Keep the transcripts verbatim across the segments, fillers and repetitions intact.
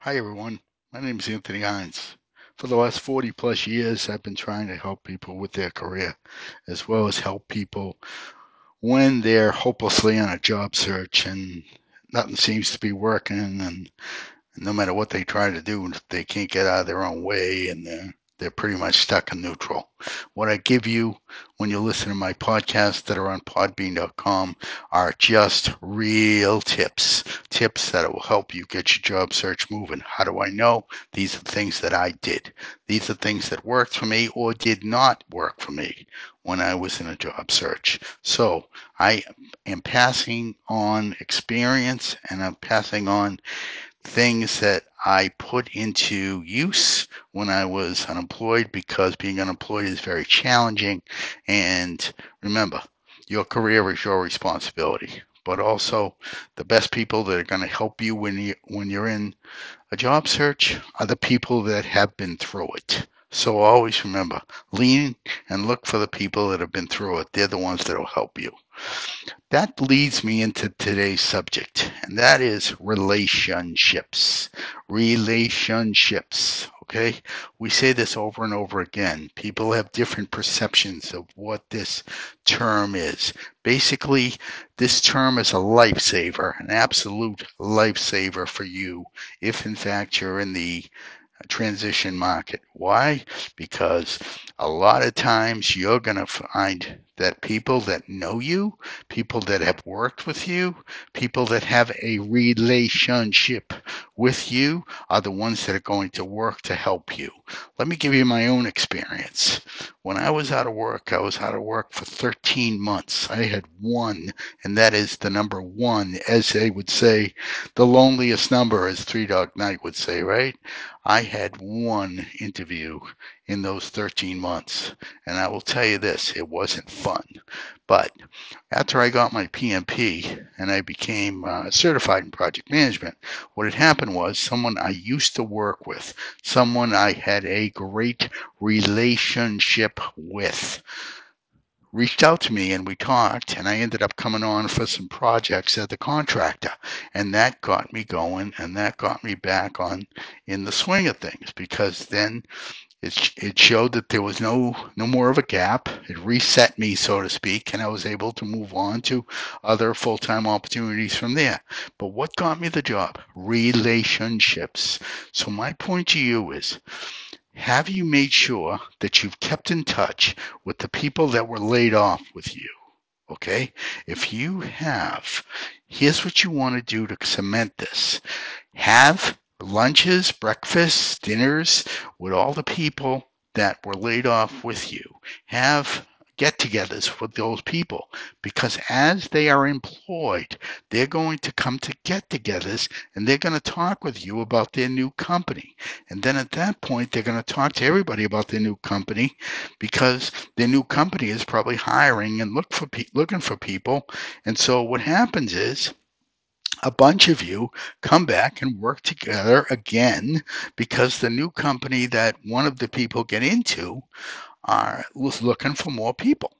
Hi everyone, my name is Anthony Hines. For the last forty plus years, I've been trying to help people with their career, as well as help people when they're hopelessly on a job search and nothing seems to be working, and no matter what they try to do, they can't get out of their own way, and they're, they're pretty much stuck in neutral. What I give you when you listen to my podcasts that are on podbean dot com are just real tips, tips that will help you get your job search moving. How do I know? These are things that I did. These are things that worked for me or did not work for me when I was in a job search. So I am passing on experience, and I'm passing on things that I put into use when I was unemployed, because being unemployed is very challenging. And remember, your career is your responsibility, but also the best people that are going to help you when you when you're in a job search are the people that have been through it. So always remember, lean and look for the people that have been through it. They're the ones that will help you. That leads me into today's subject, and that is relationships. Relationships, okay? We say this over and over again. People have different perceptions of what this term is. Basically, this term is a lifesaver, an absolute lifesaver for you if, in fact, you're in the transition market. Why? Because a lot of times you're going to find that people that know you, people that have worked with you, people that have a relationship with you are the ones that are going to work to help you. Let me give you my own experience. When I was out of work, I was out of work for thirteen months. I had one, and that is the number one, as they would say, the loneliest number, as Three Dog Night would say, right? I had one interview in those thirteen months, and I will tell you this, it wasn't fun. But after I got my P M P and I became uh, certified in project management, what had happened was someone I used to work with, someone I had a great relationship with, reached out to me, and we talked, and I ended up coming on for some projects as the contractor, and that got me going, and that got me back on in the swing of things, because then it it showed that there was no no more of a gap. It reset me, so to speak, and I was able to move on to other full-time opportunities from there. But what got me the job? Relationships. So my point to you is, have you made sure that you've kept in touch with the people that were laid off with you? Okay? If you have, here's what you want to do to cement this. Have lunches, breakfasts, dinners with all the people that were laid off with you. Have get-togethers with those people, because as they are employed, they're going to come to get-togethers, and they're going to talk with you about their new company. And then at that point, they're going to talk to everybody about their new company, because their new company is probably hiring and look for pe- looking for people. And so what happens is, a bunch of you come back and work together again, because the new company that one of the people get into are was looking for more people.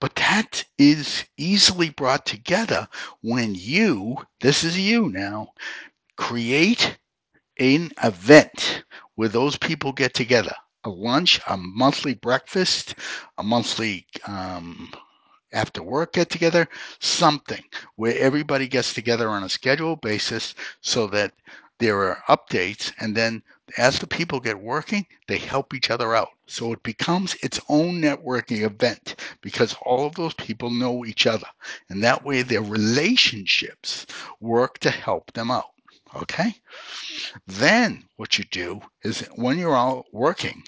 But that is easily brought together when you, this is you now, create an event where those people get together. A lunch, a monthly breakfast, a monthly um after work get together, something where everybody gets together on a schedule basis so that there are updates, and then as the people get working, they help each other out. So it becomes its own networking event, because all of those people know each other, and that way their relationships work to help them out. Okay? Then what you do is, when you're all working,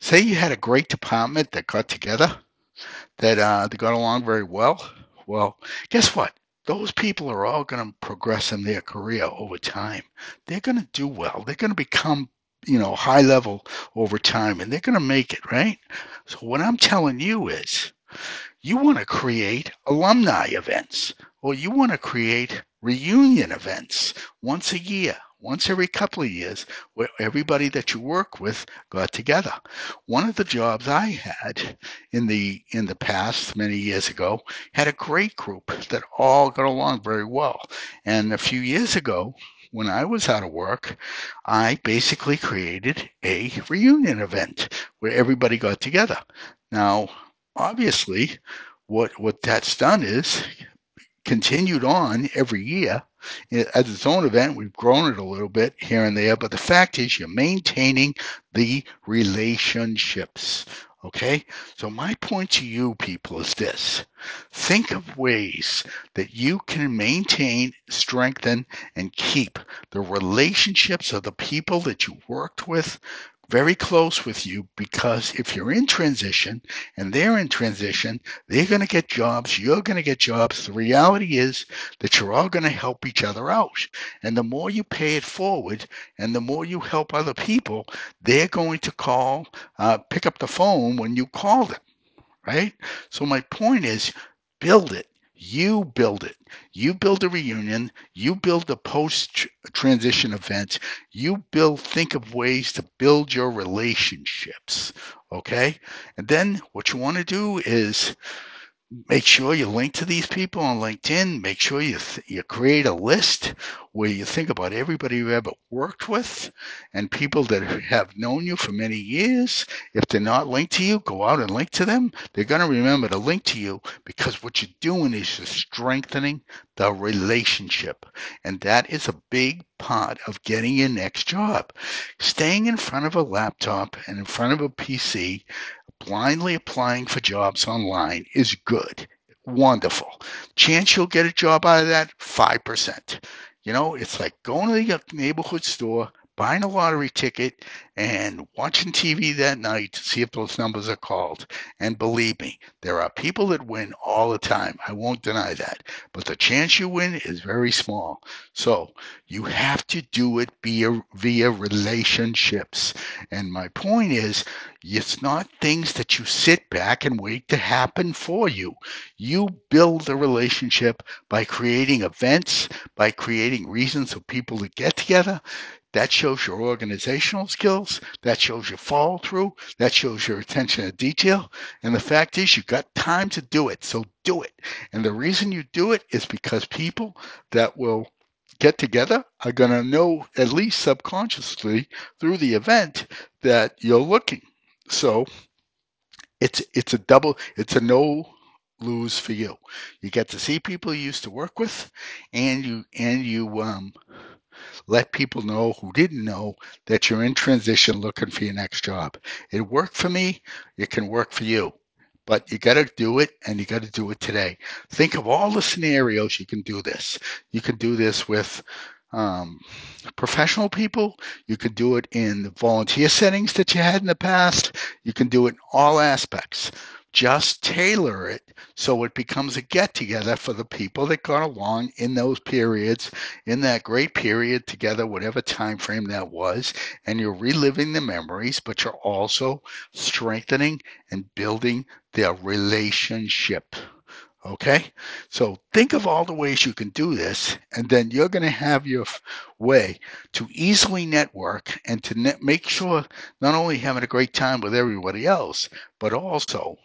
say you had a great department that got together, that uh, they got along very well. Well, guess what? Those people are all going to progress in their career over time. They're going to do well. They're going to become, you know, high level over time, and they're going to make it, right? So what I'm telling you is, you want to create alumni events, or you want to create reunion events once a year, once every couple of years, where everybody that you work with got together. One of the jobs I had in the in the past, many years ago, had a great group that all got along very well. And a few years ago, when I was out of work, I basically created a reunion event where everybody got together. Now, obviously, what what that's done is continued on every year. As its own event, we've grown it a little bit here and there, but the fact is you're maintaining the relationships, okay? So my point to you people is this. Think of ways that you can maintain, strengthen, and keep the relationships of the people that you worked with very close with you, because if you're in transition and they're in transition, they're going to get jobs, you're going to get jobs. The reality is that you're all going to help each other out. And the more you pay it forward and the more you help other people, they're going to call, uh, pick up the phone when you call them, right? So my point is, build it. You build it. You build a reunion. You build the post-transition event. You build, think of ways to build your relationships, okay? And then what you want to do is make sure you link to these people on LinkedIn. Make sure you th- you create a list where you think about everybody you ever worked with and people that have known you for many years. If they're not linked to you, go out and link to them. They're going to remember to link to you, because what you're doing is you're strengthening the relationship. And that is a big part of getting your next job. Staying in front of a laptop and in front of a P C, blindly applying for jobs online is good, wonderful. Chance you'll get a job out of that, five percent. You know, it's like going to your neighborhood store, buying a lottery ticket, and watching T V that night to see if those numbers are called. And believe me, there are people that win all the time. I won't deny that. But the chance you win is very small. So you have to do it via, via relationships. And my point is, it's not things that you sit back and wait to happen for you. You build the relationship by creating events, by creating reasons for people to get together. That shows your organizational skills. That shows your follow through. That shows your attention to detail. And the fact is, you've got time to do it. So do it. And the reason you do it is because people that will get together are going to know, at least subconsciously through the event, that you're looking. So it's it's a double, it's a no lose for you. You get to see people you used to work with, and you and you um. Let people know who didn't know that you're in transition looking for your next job. It worked for me. It can work for you. But you got to do it, and you got to do it today. Think of all the scenarios you can do this. You can do this with um, professional people. You can do it in the volunteer settings that you had in the past. You can do it in all aspects. Just tailor it so it becomes a get-together for the people that got along in those periods, in that great period together, whatever time frame that was, and you're reliving the memories, but you're also strengthening and building their relationship, okay? So think of all the ways you can do this, and then you're going to have your way to easily network and to ne- make sure not only having a great time with everybody else, but also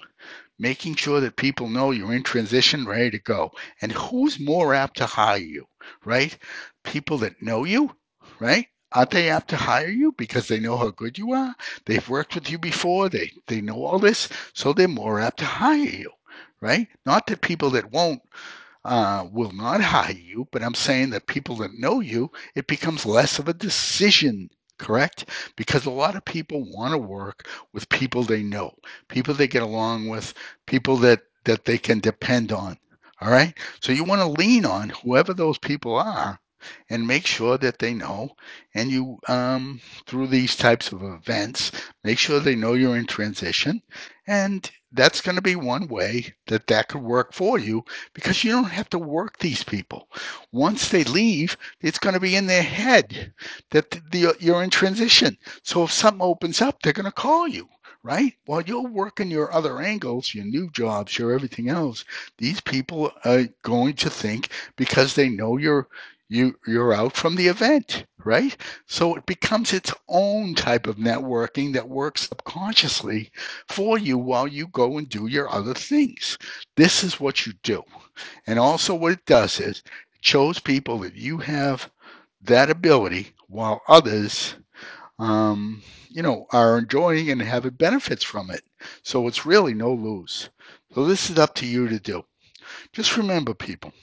making sure that people know you're in transition, ready to go. And who's more apt to hire you, right? People that know you, right? Aren't they apt to hire you because they know how good you are? They've worked with you before. They they know all this. So they're more apt to hire you, right? Not that people that won't, uh, will not hire you, but I'm saying that people that know you, it becomes less of a decision. Correct? Because a lot of people want to work with people they know, people they get along with, people that, that they can depend on. All right. So you want to lean on whoever those people are and make sure that they know. And you, um, through these types of events, make sure they know you're in transition. And that's going to be one way that that could work for you, because you don't have to work these people. Once they leave, it's going to be in their head that the, the, you're in transition. So if something opens up, they're going to call you, right? While you're working your other angles, your new jobs, your everything else, these people are going to think, because they know you're You, you're out from the event, right? So it becomes its own type of networking that works subconsciously for you while you go and do your other things. This is what you do. And also what it does is it shows people that you have that ability while others, um, you know, are enjoying and having benefits from it. So it's really no lose. So this is up to you to do. Just remember, people,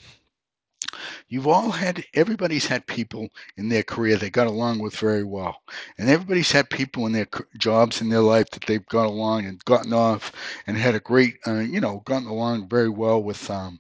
you've all had, everybody's had people in their career they got along with very well. And everybody's had people in their jobs in their life that they've got along and gotten off and had a great, uh, you know, gotten along very well with um,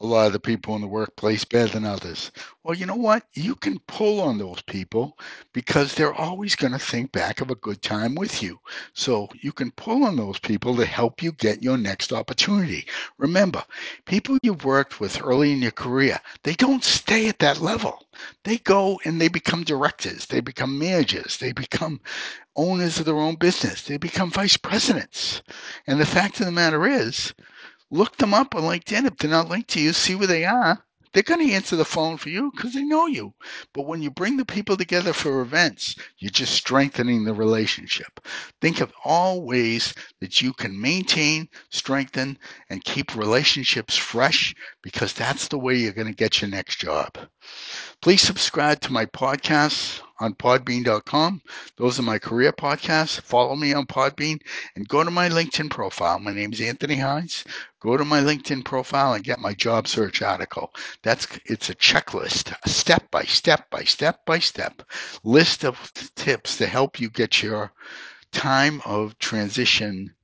a lot of the people in the workplace better than others. Well, you know what? You can pull on those people because they're always going to think back of a good time with you. So you can pull on those people to help you get your next opportunity. Remember, people you've worked with early in your career, they don't stay at that level. They go and they become directors. They become managers. They become owners of their own business. They become vice presidents. And the fact of the matter is, look them up on LinkedIn. If they're not linked to you, see where they are. They're going to answer the phone for you because they know you. But when you bring the people together for events, you're just strengthening the relationship. Think of all ways that you can maintain, strengthen, and keep relationships fresh, because that's the way you're going to get your next job. Please subscribe to my podcasts on podbean dot com. Those are my career podcasts. Follow me on Podbean and go to my LinkedIn profile. My name is Anthony Hines. Go to my LinkedIn profile and get my job search article. That's it's a checklist, a step by step by step by step list of tips to help you get your time of transition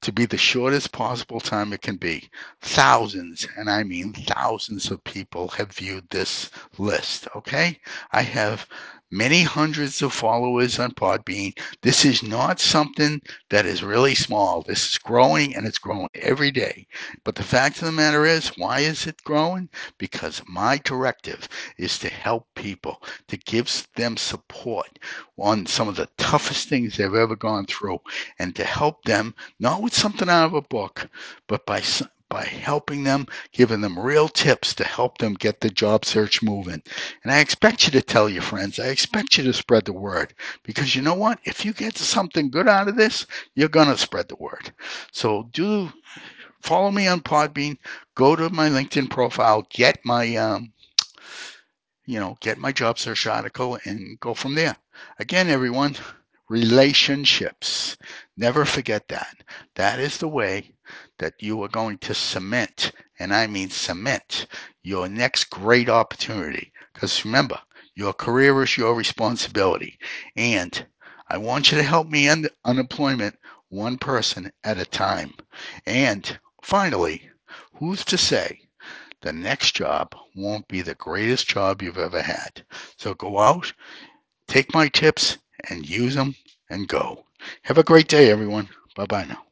to be the shortest possible time it can be. Thousands, and I mean thousands of people have viewed this list, okay? I have many hundreds of followers on Podbean. This is not something that is really small. This is growing, and it's growing every day. But the fact of the matter is, why is it growing? Because my directive is to help people, to give them support on some of the toughest things they've ever gone through, and to help them, not with something out of a book, but by by helping them, giving them real tips to help them get the job search moving. And I expect you to tell your friends. I expect you to spread the word, because you know what? If you get something good out of this, you're going to spread the word. So do follow me on Podbean. Go to my LinkedIn profile. Get my, um, you know, get my job search article and go from there. Again, everyone, relationships. Never forget that. That is the way that you are going to cement, and I mean cement, your next great opportunity. Because remember, your career is your responsibility. And I want you to help me end unemployment one person at a time. And finally, who's to say the next job won't be the greatest job you've ever had? So go out, take my tips, and use them, and go. Have a great day, everyone. Bye-bye now.